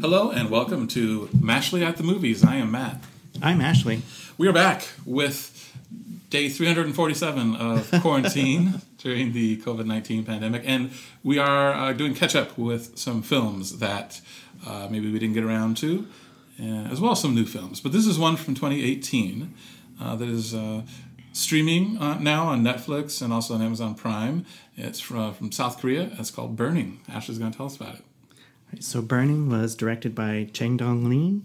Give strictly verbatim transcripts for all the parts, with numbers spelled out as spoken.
Hello and welcome to Mashley at the Movies. I am Matt. I'm Ashley. We are back with day three hundred forty-seven of quarantine during the covid nineteen pandemic, and we are uh, doing catch-up with some films that uh, maybe we didn't get around to, uh, as well as some new films. But this is one from twenty eighteen uh, that is uh, streaming uh, now on Netflix and also on Amazon Prime. It's from, from South Korea. It's called Burning. Ashley's going to tell us about it. So Burning was directed by Chang-dong Lee,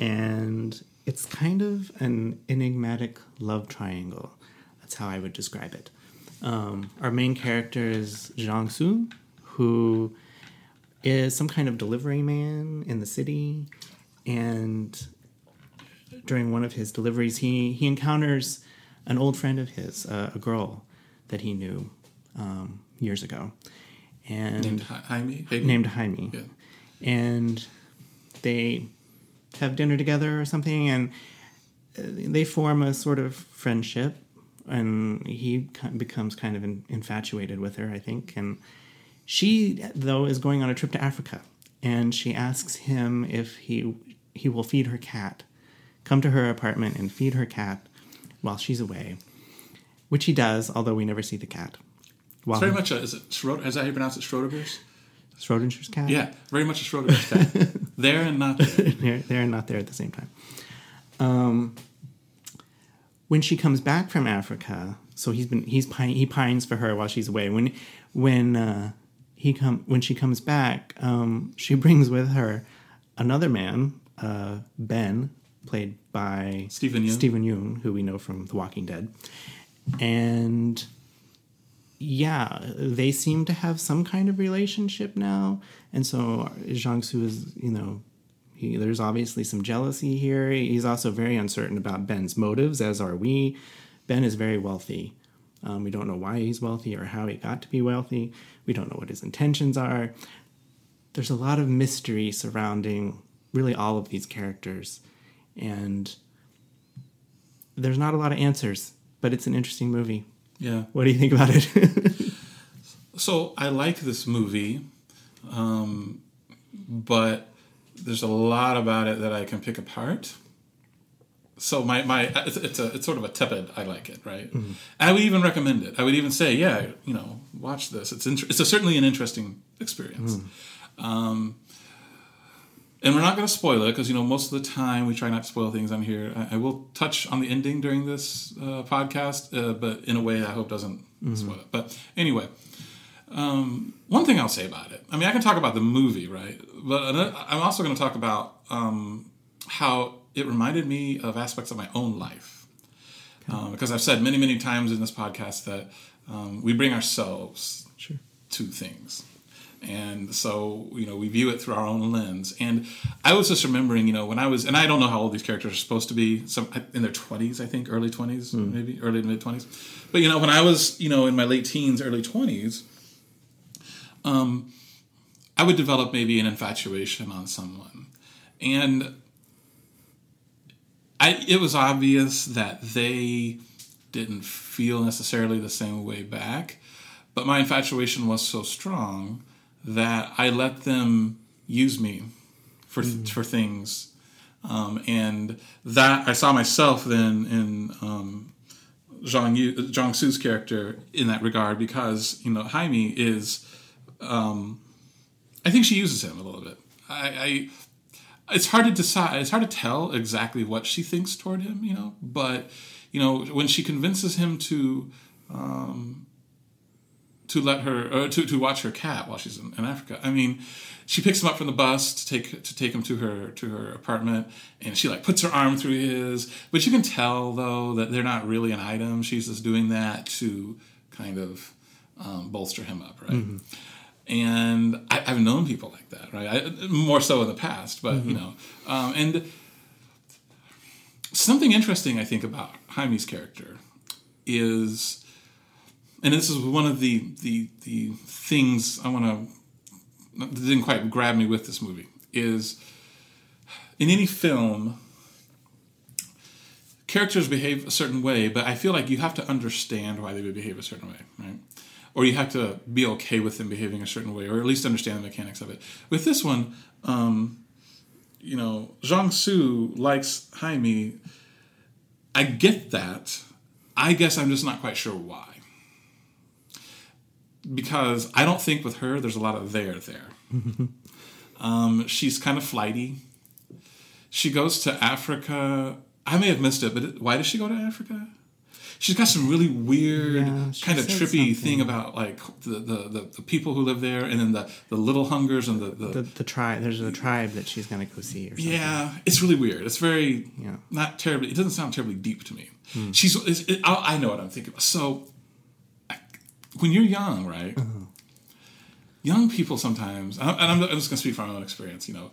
and it's kind of an enigmatic love triangle. That's how I would describe it. Um, our main character is Jang-soo, who is some kind of delivery man in the city, and during one of his deliveries, he, he encounters an old friend of his, uh, a girl that he knew um, years ago. And named Jaime? Named Jaime. Yeah. And they have dinner together or something, and they form a sort of friendship, and he becomes kind of infatuated with her, I think. And she, though, is going on a trip to Africa, and she asks him if he he will feed her cat, come to her apartment and feed her cat while she's away, which he does, although we never see the cat. Wow. It's very much a, is it Schroeder, is that how you pronounce it, Schrodinger's? Schrodinger's cat? Yeah, very much a Schrodinger's cat. There and not there. There and not there at the same time. Um, when she comes back from Africa, so he's been, he's pine, he pines for her while she's away. When when uh, he come when she comes back, um, she brings with her another man, uh, Ben, played by Steven Yeun. Steven Yeun, who we know from The Walking Dead. And yeah, they seem to have some kind of relationship now. And so Jang-soo is, you know, he, there's obviously some jealousy here. He's also very uncertain about Ben's motives, as are we. Ben is very wealthy. Um, we don't know why he's wealthy or how he got to be wealthy. We don't know what his intentions are. There's a lot of mystery surrounding really all of these characters. And there's not a lot of answers, but it's an interesting movie. Yeah. What do you think about it? So I like this movie, um, but there's a lot about it that I can pick apart. So my, my it's, it's a it's sort of a tepid I like it, right? Mm-hmm. I would even recommend it. I would even say, yeah, you know, watch this. It's inter- it's a, certainly an interesting experience. Mm. Um, and we're not going to spoil it because, you know, most of the time we try not to spoil things on here. I, I will touch on the ending during this uh, podcast, uh, but in a way I hope doesn't mm-hmm. spoil it. But anyway, um, one thing I'll say about it. I mean, I can talk about the movie, right? But I'm also going to talk about um, how it reminded me of aspects of my own life. Okay. Um, because I've said many, many times in this podcast that um, we bring ourselves sure. to things. And so, you know, we view it through our own lens. And I was just remembering, you know, when I was, and I don't know how old these characters are supposed to be, some in their twenties, I think, early twenties, mm. maybe, early to mid twenties. But, you know, when I was, you know, in my late teens, early twenties, um, I would develop maybe an infatuation on someone. And I, it was obvious that they didn't feel necessarily the same way back. But my infatuation was so strong that I let them use me for mm. for things, um, and that I saw myself then in um, Jang Jang-soo's character in that regard, because, you know, Jaime is, um, I think she uses him a little bit. I, I it's hard to decide, it's hard to tell exactly what she thinks toward him, you know. But, you know, when she convinces him to. Um, to let her, or to, to watch her cat while she's in, in Africa. I mean, she picks him up from the bus to take to take him to her to her apartment, and she like puts her arm through his. But you can tell though that they're not really an item. She's just doing that to kind of um, bolster him up, right? Mm-hmm. And I, I've known people like that, right? I, more so in the past, but mm-hmm. you know, um, and something interesting I think about Jaime's character is. And this is one of the the, the things I want to... didn't quite grab me with this movie, is in any film, characters behave a certain way, but I feel like you have to understand why they would behave a certain way, right? Or you have to be okay with them behaving a certain way, or at least understand the mechanics of it. With this one, um, you know, Jang Soo likes Jaime. I get that. I guess I'm just not quite sure why. Because I don't think with her there's a lot of there there. um, she's kind of flighty. She goes to Africa. I may have missed it, but why does she go to Africa? She's got some really weird, yeah, kind of trippy something. thing about like the, the, the, the people who live there, and then the, the little hungers and the the, the, the tribe. There's a tribe that she's going to go see or something. Yeah, it's really weird. It's very yeah. not terribly. It doesn't sound terribly deep to me. Hmm. She's. It's, it, I, I know what I'm thinking about. So I, when you're young, right? Uh-huh. Young people sometimes, and I'm, I'm just going to speak from my own experience. You know,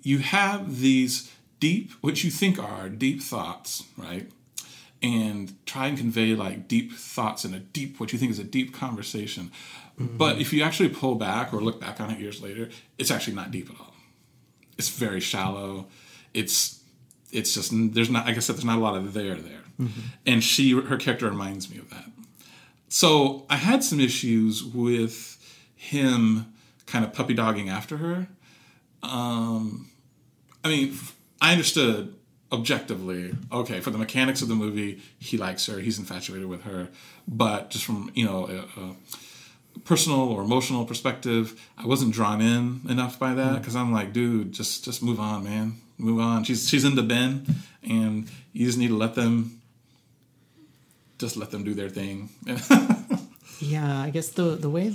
you have these deep, what you think are deep thoughts, right? And try and convey like deep thoughts in a deep, what you think is a deep conversation. Mm-hmm. But if you actually pull back or look back on it years later, it's actually not deep at all. It's very shallow. It's, it's just, there's not, like I said, there's not a lot of there there. Mm-hmm. And she, her character reminds me of that. So I had some issues with him kind of puppy dogging after her. Um, I mean, I understood objectively, okay, for the mechanics of the movie, he likes her, he's infatuated with her, but just from, you know, a, a personal or emotional perspective, I wasn't drawn in enough by that, because I'm like, dude, just just move on, man. Move on. She's she's into Ben, and you just need to let them, just let them do their thing. Yeah, I guess the the way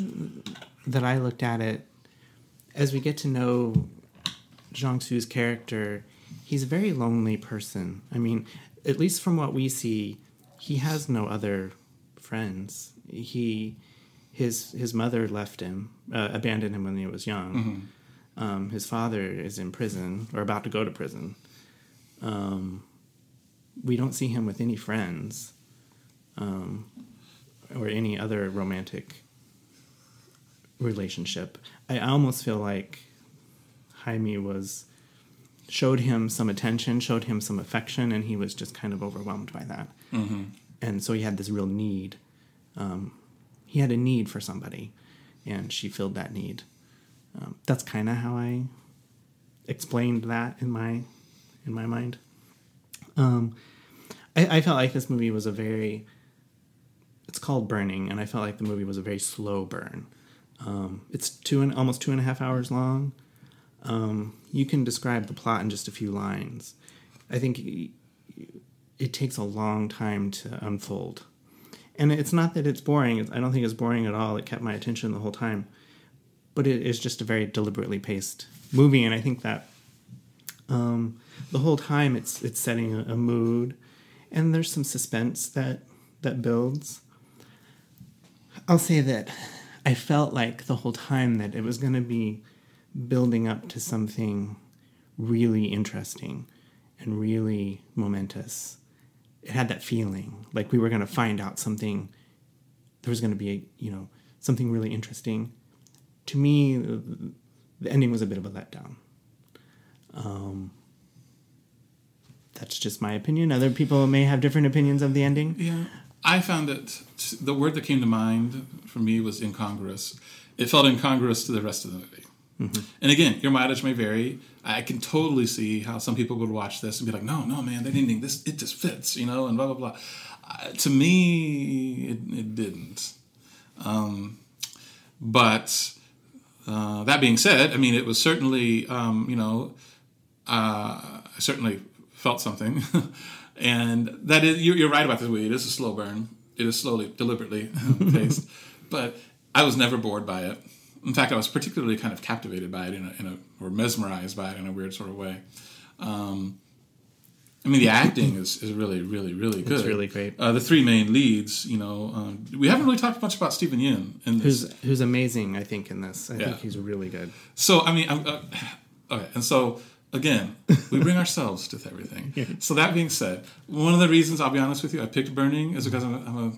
that I looked at it, as we get to know Jang Soo's character, he's a very lonely person. I mean, at least from what we see, he has no other friends. He, his his mother left him, uh, abandoned him when he was young. Mm-hmm. Um, his father is in prison, or about to go to prison. Um, we don't see him with any friends, um, or any other romantic relationship. I almost feel like Jaime was... showed him some attention, showed him some affection, and he was just kind of overwhelmed by that. Mm-hmm. And so he had this real need. Um, he had a need for somebody, and she filled that need. Um, that's kind of how I explained that in my in my mind. Um, I, I felt like this movie was a very... It's called Burning, and I felt like the movie was a very slow burn. Um, it's two and almost two and a half hours long. Um, you can describe the plot in just a few lines. I think it takes a long time to unfold. And it's not that it's boring. I don't think it's boring at all. It kept my attention the whole time. But it is just a very deliberately paced movie. And I think that um, the whole time it's it's setting a mood. And there's some suspense that, that builds. I'll say that I felt like the whole time that it was going to be building up to something really interesting and really momentous. It had that feeling like we were going to find out something. There was going to be, a, you know, something really interesting. To me, the ending was a bit of a letdown. Um, that's just my opinion. Other people may have different opinions of the ending. Yeah, I found it. The word that came to mind for me was incongruous. It felt incongruous to the rest of the movie. Mm-hmm. And again, your mileage may vary. I can totally see how some people would watch this and be like, no, no, man, that ending, this, it just fits, you know, and blah, blah, blah. Uh, to me, it, it didn't. Um, but uh, that being said, I mean, it was certainly, um, you know, uh, I certainly felt something. And that is, you're right about this movie. It is a slow burn. It is slowly, deliberately paced. But I was never bored by it. In fact, I was particularly kind of captivated by it, in a, in a, or mesmerized by it in a weird sort of way. Um, I mean, the acting is, is really, really, really good. It's really great. Uh, the three main leads, you know, um, we haven't really talked much about Steven Yeun in this. Who's, who's amazing, I think, in this. I yeah. think he's really good. So, I mean, I'm, uh, okay, and so, again, we bring ourselves to everything. Yeah. So that being said, one of the reasons, I'll be honest with you, I picked Burning is because I'm a... I'm a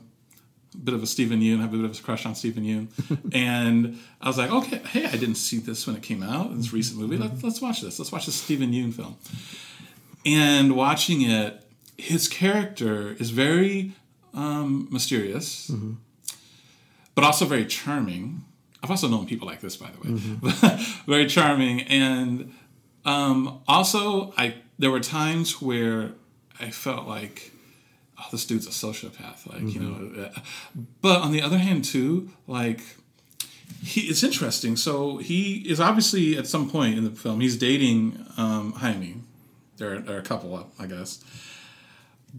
bit of a Steven Yeun, have a bit of a crush on Steven Yeun. And I was like, okay, hey, I didn't see this when it came out, this recent movie. Let's, let's watch this. Let's watch this Steven Yeun film. And watching it, his character is very um, mysterious, mm-hmm. but also very charming. I've also known people like this, by the way. Mm-hmm. Very charming. And Um, also, I there were times where I felt like, oh, this dude's a sociopath, like, mm-hmm. you know. But on the other hand, too, like, he it's interesting. So he is obviously at some point in the film he's dating um, Jaime. They're, they're a couple up, I guess.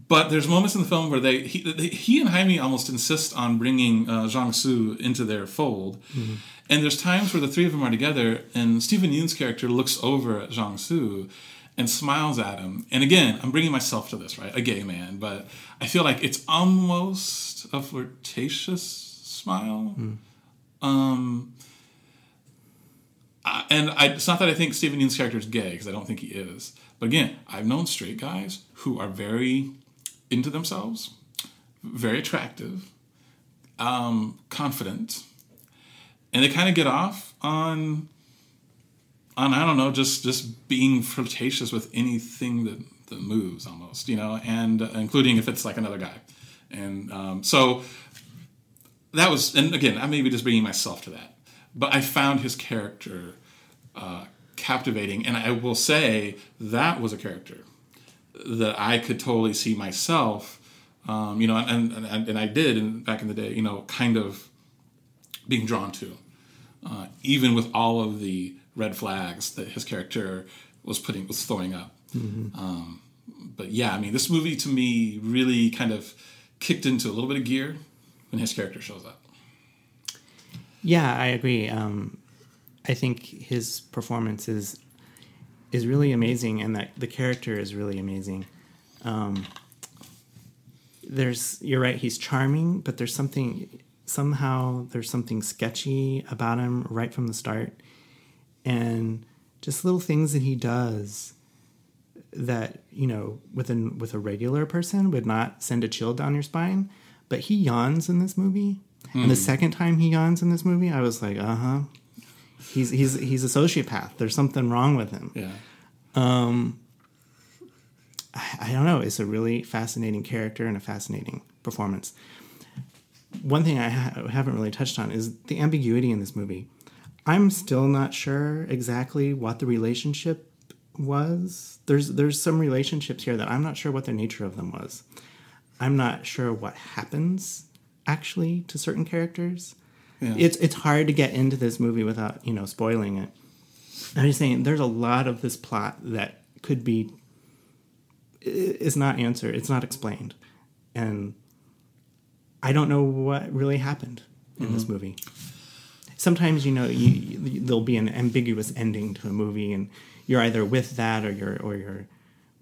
But there's moments in the film where they he, they, he and Jaime almost insist on bringing uh, Jang Soo into their fold. Mm-hmm. And there's times where the three of them are together and Steven Yeun's character looks over at Jang Soo and smiles at him. And again, I'm bringing myself to this, right? A gay man. But I feel like it's almost a flirtatious smile. Mm. Um, I, and I, it's not that I think Steven Yeun's character is gay, because I don't think he is. But again, I've known straight guys who are very into themselves, very attractive, um, confident, and they kind of get off on, on I don't know, just, just being flirtatious with anything that, that moves almost, you know, and uh, including if it's like another guy. And um, so that was, and again, I may be just bringing myself to that, but I found his character uh, captivating, and I will say that was a character that I could totally see myself, um, you know, and, and and I did in, back in the day, you know, kind of being drawn to, uh, even with all of the red flags that his character was putting, was throwing up. Mm-hmm. Um, but yeah, I mean, this movie to me really kind of kicked into a little bit of gear when his character shows up. Yeah, I agree. Um, I think his performance is... is really amazing, and that the character is really amazing. Um, there's, you're right, he's charming, but there's something, somehow there's something sketchy about him right from the start. And just little things that he does that, you know, with a, with a regular person would not send a chill down your spine. But he yawns in this movie. Mm. And the second time he yawns in this movie, I was like, uh-huh. He's he's he's a sociopath. There's something wrong with him. Yeah. Um, I, I don't know. It's a really fascinating character and a fascinating performance. One thing I ha- haven't really touched on is the ambiguity in this movie. I'm still not sure exactly what the relationship was. There's there's some relationships here that I'm not sure what the nature of them was. I'm not sure what happens actually to certain characters. Yeah. It's it's hard to get into this movie without, you know, spoiling it. I'm just saying, there's a lot of this plot that could be, it's not answered, it's not explained. And I don't know what really happened in mm-hmm. this movie. Sometimes, you know, you, you, there'll be an ambiguous ending to a movie, and you're either with that, or you're or you're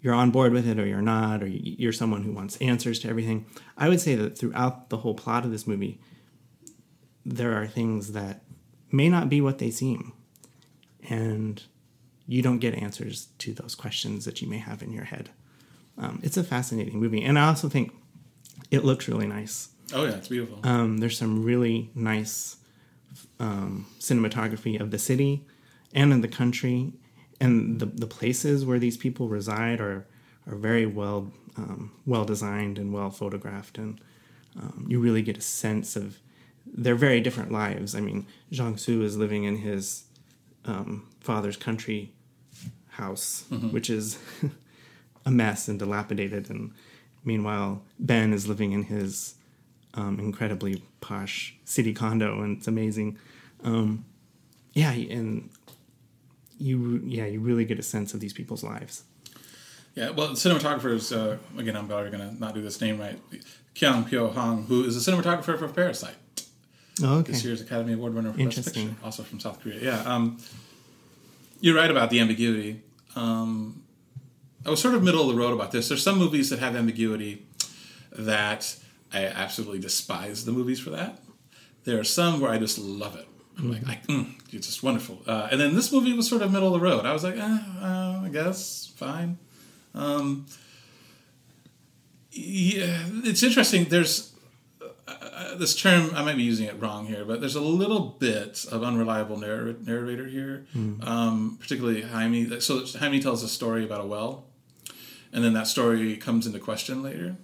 you're on board with it, or you're not, or you're someone who wants answers to everything. I would say that throughout the whole plot of this movie, there are things that may not be what they seem, and you don't get answers to those questions that you may have in your head. Um, it's a fascinating movie. And I also think it looks really nice. Oh yeah, it's beautiful. Um, there's some really nice um, cinematography of the city and in the country, and the, the places where these people reside are, are very well, um, well designed and well photographed. And um, you really get a sense of, they're very different lives. I mean, Jang Soo is living in his um, father's country house, mm-hmm. which is a mess and dilapidated. And meanwhile, Ben is living in his um, incredibly posh city condo, and it's amazing. Um, yeah, and you, yeah, you really get a sense of these people's lives. Yeah, well, cinematographers. Uh, again, I'm probably going to not do this name right. Kyung Pyo Hong, who is a cinematographer for Parasite. Oh, okay. This year's Academy Award winner for Best Picture, also from South Korea. Yeah, um, you're right about the ambiguity. Um, I was sort of middle of the road about this. There's some movies that have ambiguity that I absolutely despise the movies for that. There are some where I just love it. I'm mm-hmm. like, I, mm, it's just wonderful. Uh, and then this movie was sort of middle of the road. I was like, eh, uh, I guess, fine. Um, yeah, it's interesting. There's... Uh, this term, I might be using it wrong here, but there's a little bit of unreliable narr- narrator here, mm. um, particularly Jaime. So Jaime tells a story about a well, and then that story comes into question later.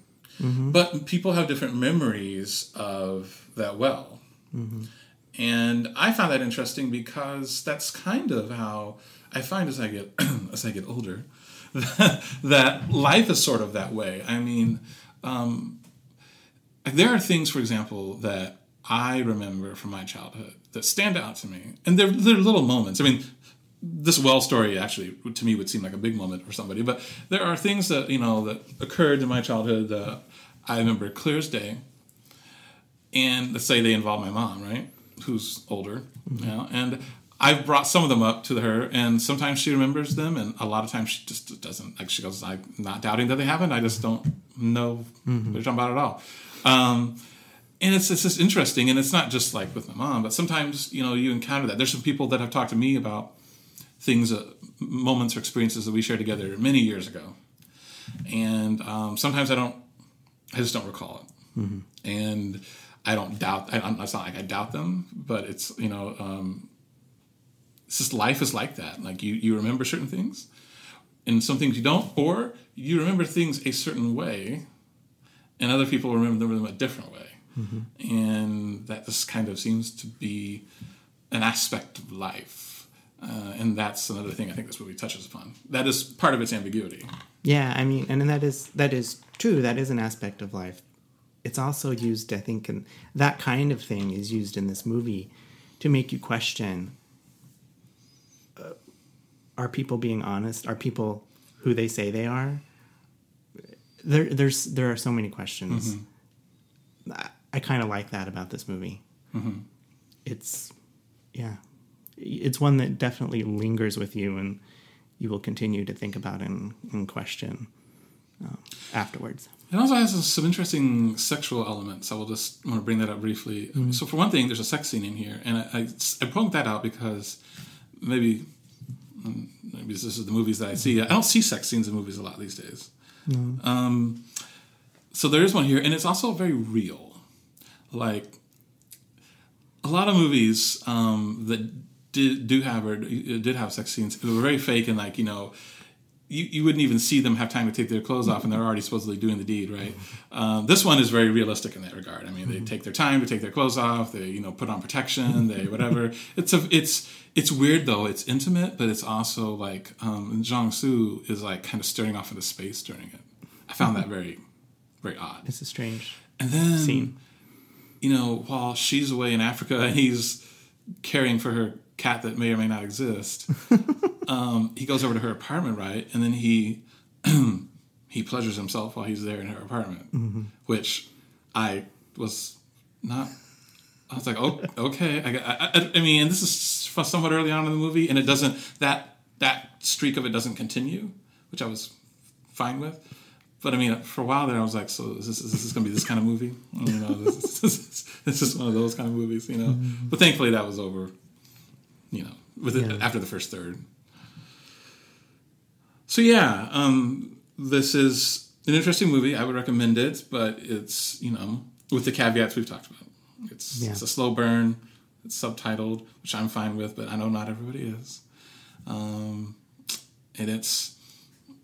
Mm-hmm. But people have different memories of that well. Mm-hmm. And I found that interesting because that's kind of how I find as I get as I get older that, that life is sort of that way. I mean, um, there are things, for example, that I remember from my childhood that stand out to me, and they're they're little moments. I mean, this well story actually to me would seem like a big moment for somebody, but there are things that you know that occurred in my childhood that I remember clear as day. And let's say they involve my mom, right? Who's older mm-hmm. now. And I've brought some of them up to her, and sometimes she remembers them, and a lot of times she just doesn't. Like she goes, I'm not doubting that they happened. I just don't know mm-hmm. what you're talking about at all. Um, and it's, it's just interesting. And it's not just like with my mom, but sometimes, you know, you encounter that. There's some people that have talked to me about things, uh, moments or experiences that we shared together many years ago. And um, sometimes I don't, I just don't recall it. Mm-hmm. And I don't doubt, I, I'm, it's not like I doubt them, but it's, you know, um, it's just life is like that. Like you, you remember certain things and some things you don't, or you remember things a certain way and other people remember them a different way. Mm-hmm. And that just kind of seems to be an aspect of life. Uh, and that's another thing I think this movie touches upon. That is part of its ambiguity. Yeah, I mean, and that is that is true. That is an aspect of life. It's also used, I think, and that kind of thing is used in this movie to make you question, uh, are people being honest? Are people who they say they are? There there's there are so many questions. Mm-hmm. I, I kind of like that about this movie. Mm-hmm. It's, yeah, it's one that definitely lingers with you and you will continue to think about and, and question um, afterwards. It also has some interesting sexual elements. I will just want to bring that up briefly. Mm-hmm. So for one thing, there's a sex scene in here. And I, I, I point that out because maybe maybe this is the movies that I see. I don't see sex scenes in movies a lot these days. Mm-hmm. Um, so there is one here. And it's also very real. Like, a lot of movies um, that did, do have or did have sex scenes they were very fake and like, you know, You, you wouldn't even see them have time to take their clothes off, and they're already supposedly doing the deed, right? Um, this one is very realistic in that regard. I mean, they take their time to take their clothes off. They, you know, put on protection. They whatever. It's a, it's it's weird though. It's intimate, but it's also like um, Jong Soo is like kind of staring off into space during it. I found that very, very odd. It's a strange and then, scene. You know, while she's away in Africa, and he's caring for her cat that may or may not exist. Um, he goes over to her apartment, right? And then he he pleasures himself while he's there in her apartment, mm-hmm. which I was not. I was like, oh, okay. I, I, I mean, this is somewhat early on in the movie, and it doesn't that that streak of it doesn't continue, which I was fine with. But I mean, for a while there, I was like, so is this, is this going to be this kind of movie? You know, this is this is one of those kind of movies, you know. Mm-hmm. But thankfully, that was over. You know, with yeah. it, after the first third. So yeah, um, this is an interesting movie. I would recommend it, but it's, you know, with the caveats we've talked about. It's yeah. it's a slow burn. It's subtitled, which I'm fine with, but I know not everybody is. Um, and it's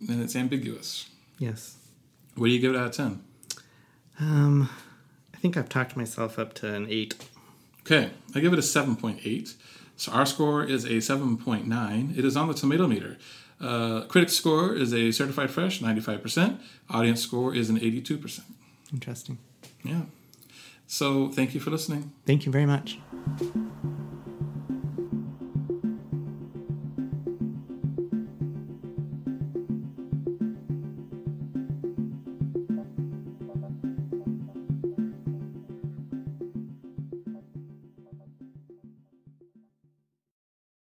and it's ambiguous. Yes. What do you give it out of ten? Um, I think I've talked myself up to an eight. Okay, I give it a seven point eight. So our score is a seven point nine. It is on the tomato meter. Uh, critic score is a certified fresh, ninety-five percent. Audience score is an eighty-two percent. Interesting. Yeah. So thank you for listening. Thank you very much.